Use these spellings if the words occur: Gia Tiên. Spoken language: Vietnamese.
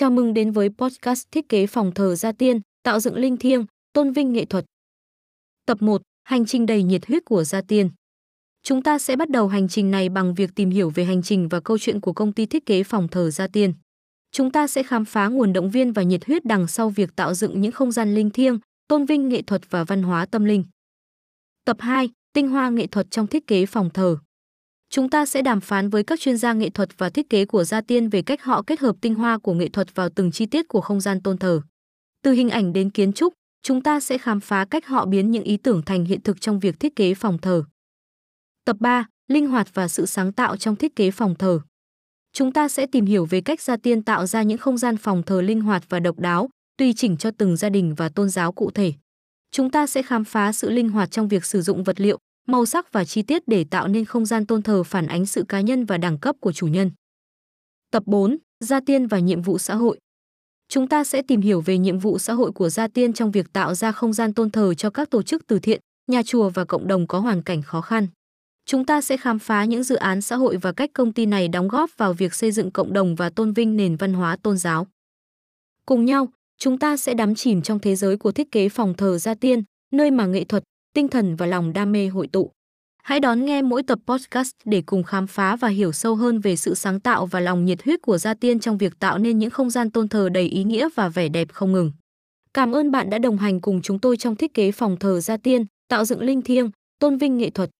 Chào mừng đến với podcast thiết kế phòng thờ Gia Tiên, tạo dựng linh thiêng, tôn vinh nghệ thuật. Tập 1, hành trình đầy nhiệt huyết của Gia Tiên. Chúng ta sẽ bắt đầu hành trình này bằng việc tìm hiểu về hành trình và câu chuyện của công ty thiết kế phòng thờ Gia Tiên. Chúng ta sẽ khám phá nguồn động viên và nhiệt huyết đằng sau việc tạo dựng những không gian linh thiêng, tôn vinh nghệ thuật và văn hóa tâm linh. Tập 2, tinh hoa nghệ thuật trong thiết kế phòng thờ. Chúng ta sẽ đàm phán với các chuyên gia nghệ thuật và thiết kế của Gia Tiên về cách họ kết hợp tinh hoa của nghệ thuật vào từng chi tiết của không gian tôn thờ. Từ hình ảnh đến kiến trúc, chúng ta sẽ khám phá cách họ biến những ý tưởng thành hiện thực trong việc thiết kế phòng thờ. Tập 3, linh hoạt và sự sáng tạo trong thiết kế phòng thờ. Chúng ta sẽ tìm hiểu về cách Gia Tiên tạo ra những không gian phòng thờ linh hoạt và độc đáo, tùy chỉnh cho từng gia đình và tôn giáo cụ thể. Chúng ta sẽ khám phá sự linh hoạt trong việc sử dụng vật liệu, màu sắc và chi tiết để tạo nên không gian tôn thờ phản ánh sự cá nhân và đẳng cấp của chủ nhân. Tập 4, Gia Tiên và nhiệm vụ xã hội. Chúng ta sẽ tìm hiểu về nhiệm vụ xã hội của Gia Tiên trong việc tạo ra không gian tôn thờ cho các tổ chức từ thiện, nhà chùa và cộng đồng có hoàn cảnh khó khăn. Chúng ta sẽ khám phá những dự án xã hội và cách công ty này đóng góp vào việc xây dựng cộng đồng và tôn vinh nền văn hóa tôn giáo. Cùng nhau, chúng ta sẽ đắm chìm trong thế giới của thiết kế phòng thờ Gia Tiên, nơi mà nghệ thuật, tinh thần và lòng đam mê hội tụ. Hãy đón nghe mỗi tập podcast để cùng khám phá và hiểu sâu hơn về sự sáng tạo và lòng nhiệt huyết của Gia Tiên trong việc tạo nên những không gian tôn thờ đầy ý nghĩa và vẻ đẹp không ngừng. Cảm ơn bạn đã đồng hành cùng chúng tôi trong thiết kế phòng thờ Gia Tiên, tạo dựng linh thiêng, tôn vinh nghệ thuật.